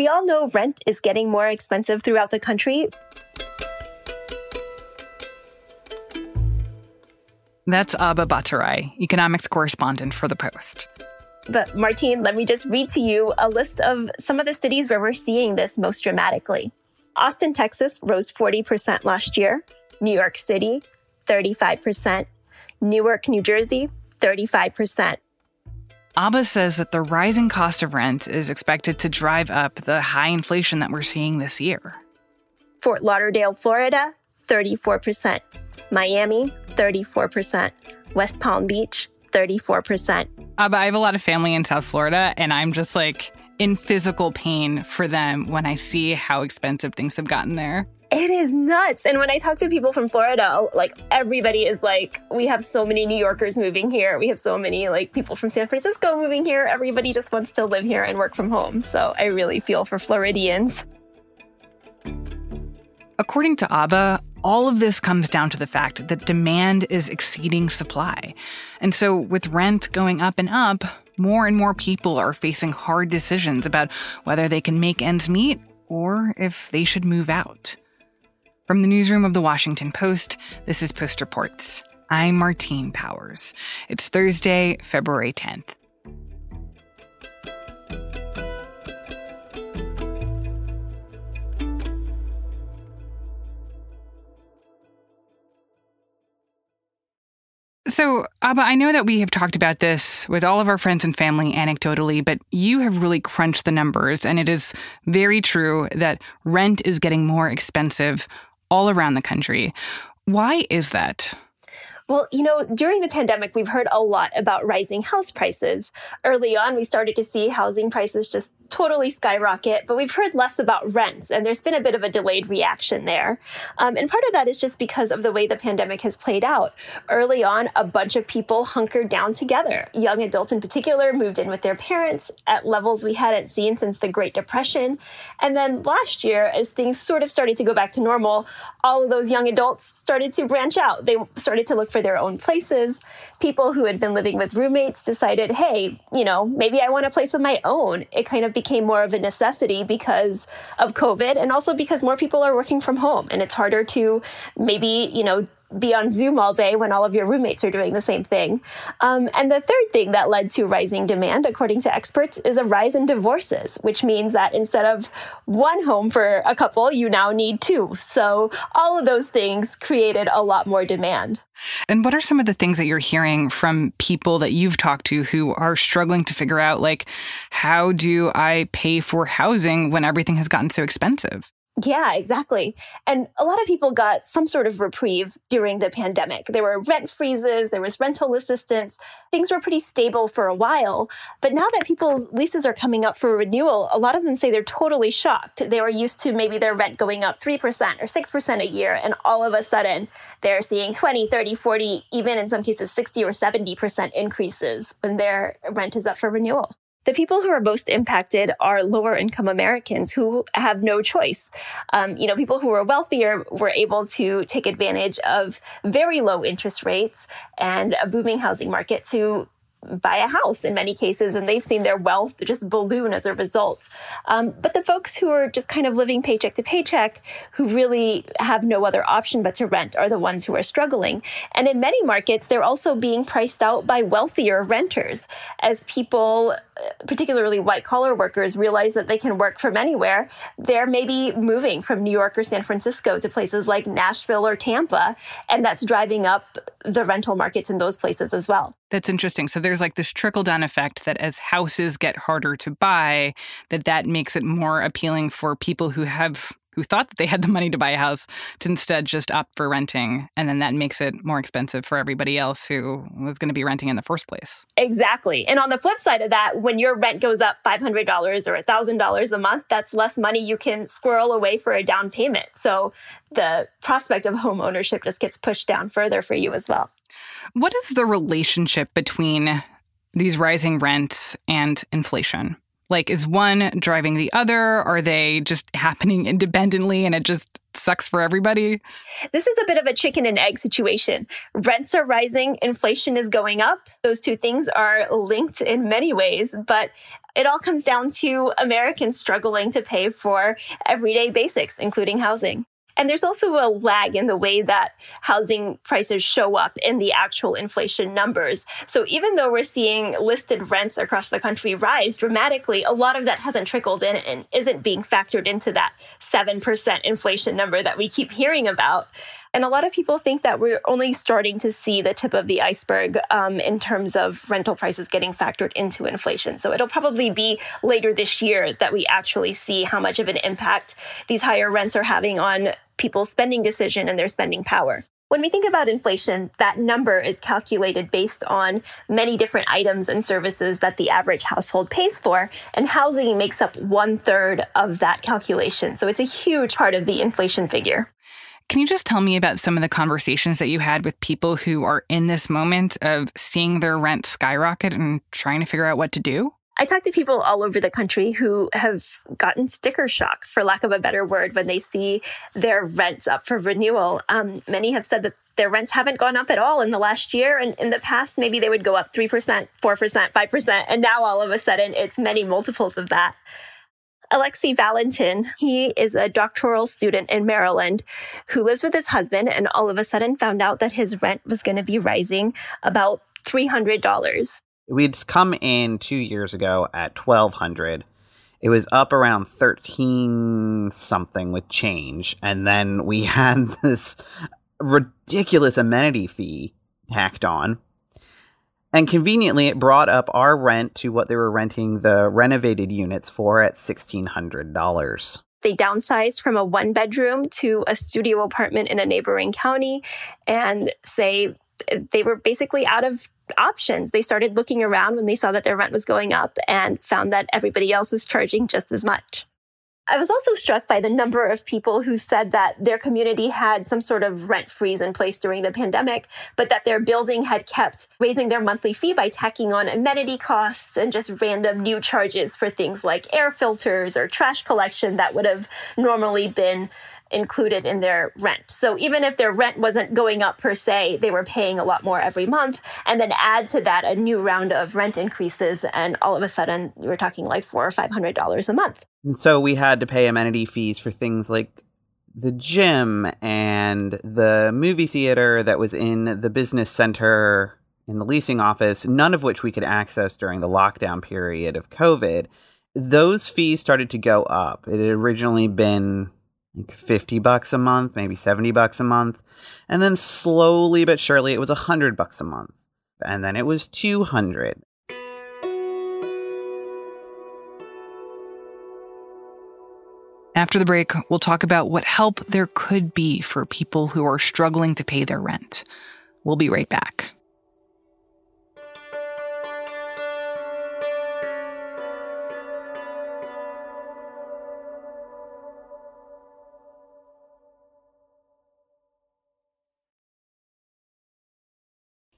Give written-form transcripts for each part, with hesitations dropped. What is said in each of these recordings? We all know rent is getting more expensive throughout the country. That's Abha Bhattarai, economics correspondent for The Post. But Martine, let me just read to you a list of some of the cities where we're seeing this most dramatically. Austin, Texas rose 40% last year. New York City, 35%. Newark, New Jersey, 35%. Abha says that the rising cost of rent is expected to drive up the high inflation that we're seeing this year. Fort Lauderdale, Florida, 34%. Miami, 34%. West Palm Beach, 34%. Abha, I have a lot of family in South Florida, and I'm just like in physical pain for them when I see how expensive things have gotten there. It is nuts. And when I talk to people from Florida, like everybody is like, we have so many New Yorkers moving here. We have so many like people from San Francisco moving here. Everybody just wants to live here and work from home. So I really feel for Floridians. According to Abha, all of this comes down to the fact that demand is exceeding supply. And so with rent going up and more people are facing hard decisions about whether they can make ends meet or if they should move out. From the newsroom of The Washington Post, this is Post Reports. I'm Martine Powers. It's Thursday, February 10th. So, Abha, I know that we have talked about this with all of our friends and family anecdotally, but you have really crunched the numbers, and it is very true that rent is getting more expensive all around the country. Why is that? Well, during the pandemic, we've heard a lot about rising house prices. Early on, we started to see housing prices just totally skyrocket, but we've heard less about rents, and there's been a bit of a delayed reaction there. And part of that is just because of the way the pandemic has played out. Early on, a bunch of people hunkered down together. Young adults in particular moved in with their parents at levels we hadn't seen since the Great Depression. And then last year, as things sort of started to go back to normal, all of those young adults started to branch out. They started to look for their own places. People who had been living with roommates decided, hey, maybe I want a place of my own. It kind of became more of a necessity because of COVID and also because more people are working from home. And it's harder to maybe, be on Zoom all day when all of your roommates are doing the same thing. And the third thing that led to rising demand, according to experts, is a rise in divorces, which means that instead of one home for a couple, you now need two. So all of those things created a lot more demand. And what are some of the things that you're hearing from people that you've talked to who are struggling to figure out, like, how do I pay for housing when everything has gotten so expensive? Yeah, exactly. And a lot of people got some sort of reprieve during the pandemic. There were rent freezes, there was rental assistance. Things were pretty stable for a while. But now that people's leases are coming up for renewal, a lot of them say they're totally shocked. They were used to maybe their rent going up 3% or 6% a year. And all of a sudden, they're seeing 20, 30, 40, even in some cases, 60 or 70% increases when their rent is up for renewal. The people who are most impacted are lower-income Americans who have no choice. People who are wealthier were able to take advantage of very low interest rates and a booming housing market to buy a house in many cases, and they've seen their wealth just balloon as a result. But the folks who are just kind of living paycheck to paycheck, who really have no other option but to rent, are the ones who are struggling. And in many markets, they're also being priced out by wealthier renters as people, particularly white-collar workers, realize that they can work from anywhere. They're maybe moving from New York or San Francisco to places like Nashville or Tampa, and that's driving up the rental markets in those places as well. That's interesting. So there's like this trickle-down effect that as houses get harder to buy, that makes it more appealing for people who thought that they had the money to buy a house to instead just opt for renting. And then that makes it more expensive for everybody else who was going to be renting in the first place. Exactly. And on the flip side of that, when your rent goes up $500 or $1,000 a month, that's less money you can squirrel away for a down payment. So the prospect of home ownership just gets pushed down further for you as well. What is the relationship between these rising rents and inflation? Like, is one driving the other? Are they just happening independently and it just sucks for everybody? This is a bit of a chicken and egg situation. Rents are rising, inflation is going up. Those two things are linked in many ways, but It all comes down to Americans struggling to pay for everyday basics, including housing. And there's also a lag in the way that housing prices show up in the actual inflation numbers. So even though we're seeing listed rents across the country rise dramatically, a lot of that hasn't trickled in and isn't being factored into that 7% inflation number that we keep hearing about. And a lot of people think that we're only starting to see the tip of the iceberg in terms of rental prices getting factored into inflation. So it'll probably be later this year that we actually see how much of an impact these higher rents are having on people's spending decision and their spending power. When we think about inflation, that number is calculated based on many different items and services that the average household pays for, and housing makes up 1/3 of that calculation. So it's a huge part of the inflation figure. Can you just tell me about some of the conversations that you had with people who are in this moment of seeing their rent skyrocket and trying to figure out what to do? I talk to people all over the country who have gotten sticker shock, for lack of a better word, when they see their rents up for renewal. Many have said that their rents haven't gone up at all in the last year. And in the past, maybe they would go up 3%, 4%, 5%. And now all of a sudden, it's many multiples of that. Alexei Valentin, he is a doctoral student in Maryland who lives with his husband and all of a sudden found out that his rent was going to be rising about $300. We'd come in 2 years ago at $1,200. It was up around 13 something with change. And then we had this ridiculous amenity fee tacked on. And conveniently, it brought up our rent to what they were renting the renovated units for at $1,600. They downsized from a one-bedroom to a studio apartment in a neighboring county, and they were basically out of options. They started looking around when they saw that their rent was going up and found that everybody else was charging just as much. I was also struck by the number of people who said that their community had some sort of rent freeze in place during the pandemic, but that their building had kept raising their monthly fee by tacking on amenity costs and just random new charges for things like air filters or trash collection that would have normally been included in their rent. So even if their rent wasn't going up per se, they were paying a lot more every month. And then add to that a new round of rent increases. And all of a sudden, we're talking like $400 or $500 a month. And so we had to pay amenity fees for things like the gym and the movie theater that was in the business center in the leasing office, none of which we could access during the lockdown period of COVID. Those fees started to go up. It had originally been like $50 a month, maybe $70 a month. And then slowly but surely, it was $100 a month. And then it was $200. After the break, we'll talk about what help there could be for people who are struggling to pay their rent. We'll be right back.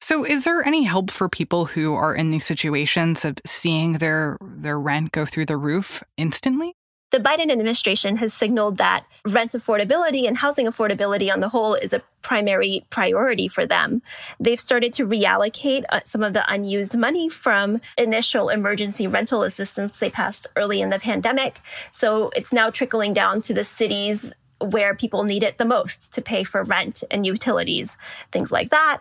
So is there any help for people who are in these situations of seeing their rent go through the roof instantly? The Biden administration has signaled that rent affordability and housing affordability on the whole is a primary priority for them. They've started to reallocate some of the unused money from initial emergency rental assistance they passed early in the pandemic. So it's now trickling down to the cities where people need it the most to pay for rent and utilities, things like that.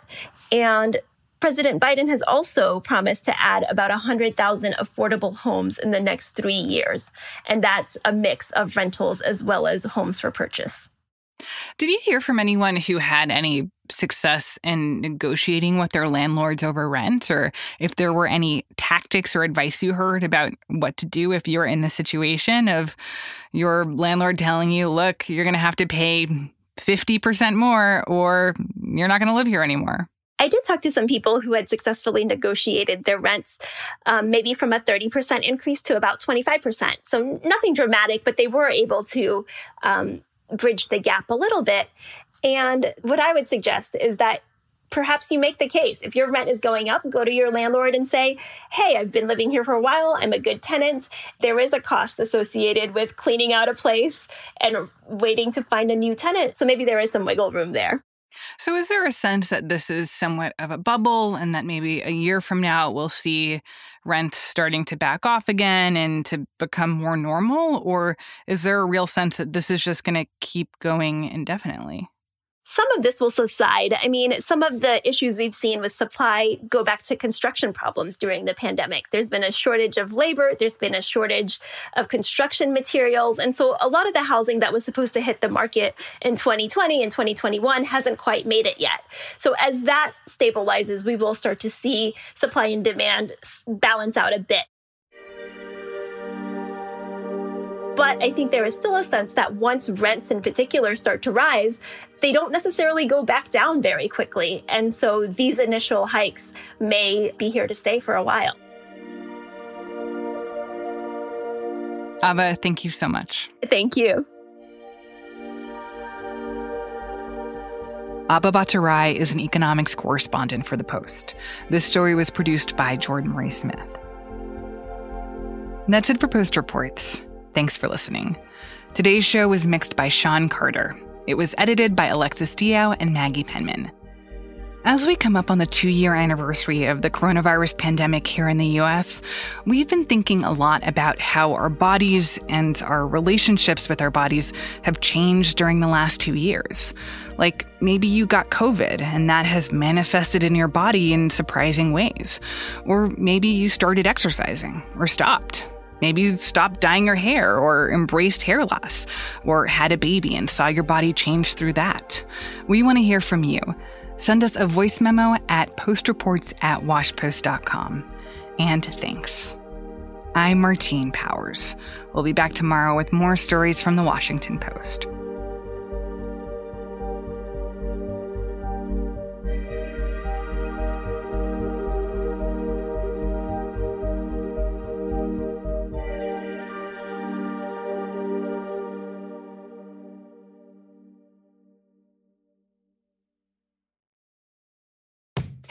And President Biden has also promised to add about 100,000 affordable homes in the next 3 years. And that's a mix of rentals as well as homes for purchase. Did you hear from anyone who had any success in negotiating with their landlords over rent, or if there were any tactics or advice you heard about what to do if you're in the situation of your landlord telling you, look, you're going to have to pay 50% more or you're not going to live here anymore? I did talk to some people who had successfully negotiated their rents, maybe from a 30% increase to about 25%. So nothing dramatic, but they were able to bridge the gap a little bit. And what I would suggest is that perhaps you make the case. If your rent is going up, go to your landlord and say, hey, I've been living here for a while. I'm a good tenant. There is a cost associated with cleaning out a place and waiting to find a new tenant. So maybe there is some wiggle room there. So is there a sense that this is somewhat of a bubble and that maybe a year from now we'll see rents starting to back off again and to become more normal? Or is there a real sense that this is just going to keep going indefinitely? Some of this will subside. I mean, some of the issues we've seen with supply go back to construction problems during the pandemic. There's been a shortage of labor. There's been a shortage of construction materials. And so a lot of the housing that was supposed to hit the market in 2020 and 2021 hasn't quite made it yet. So as that stabilizes, we will start to see supply and demand balance out a bit. But I think there is still a sense that once rents in particular start to rise, they don't necessarily go back down very quickly. And so these initial hikes may be here to stay for a while. Abha, thank you so much. Thank you. Abha Bhattarai is an economics correspondent for The Post. This story was produced by Jordan Marie Smith. That's it for Post Reports. Thanks for listening. Today's show was mixed by Sean Carter. It was edited by Alexis Diao and Maggie Penman. As we come up on the 2-year anniversary of the coronavirus pandemic here in the U.S., we've been thinking a lot about how our bodies and our relationships with our bodies have changed during the last 2 years. Like, maybe you got COVID and that has manifested in your body in surprising ways. Or maybe you started exercising or stopped. Maybe you stopped dyeing your hair or embraced hair loss or had a baby and saw your body change through that. We want to hear from you. Send us a voice memo at postreports@washpost.com. And thanks. I'm Martine Powers. We'll be back tomorrow with more stories from The Washington Post.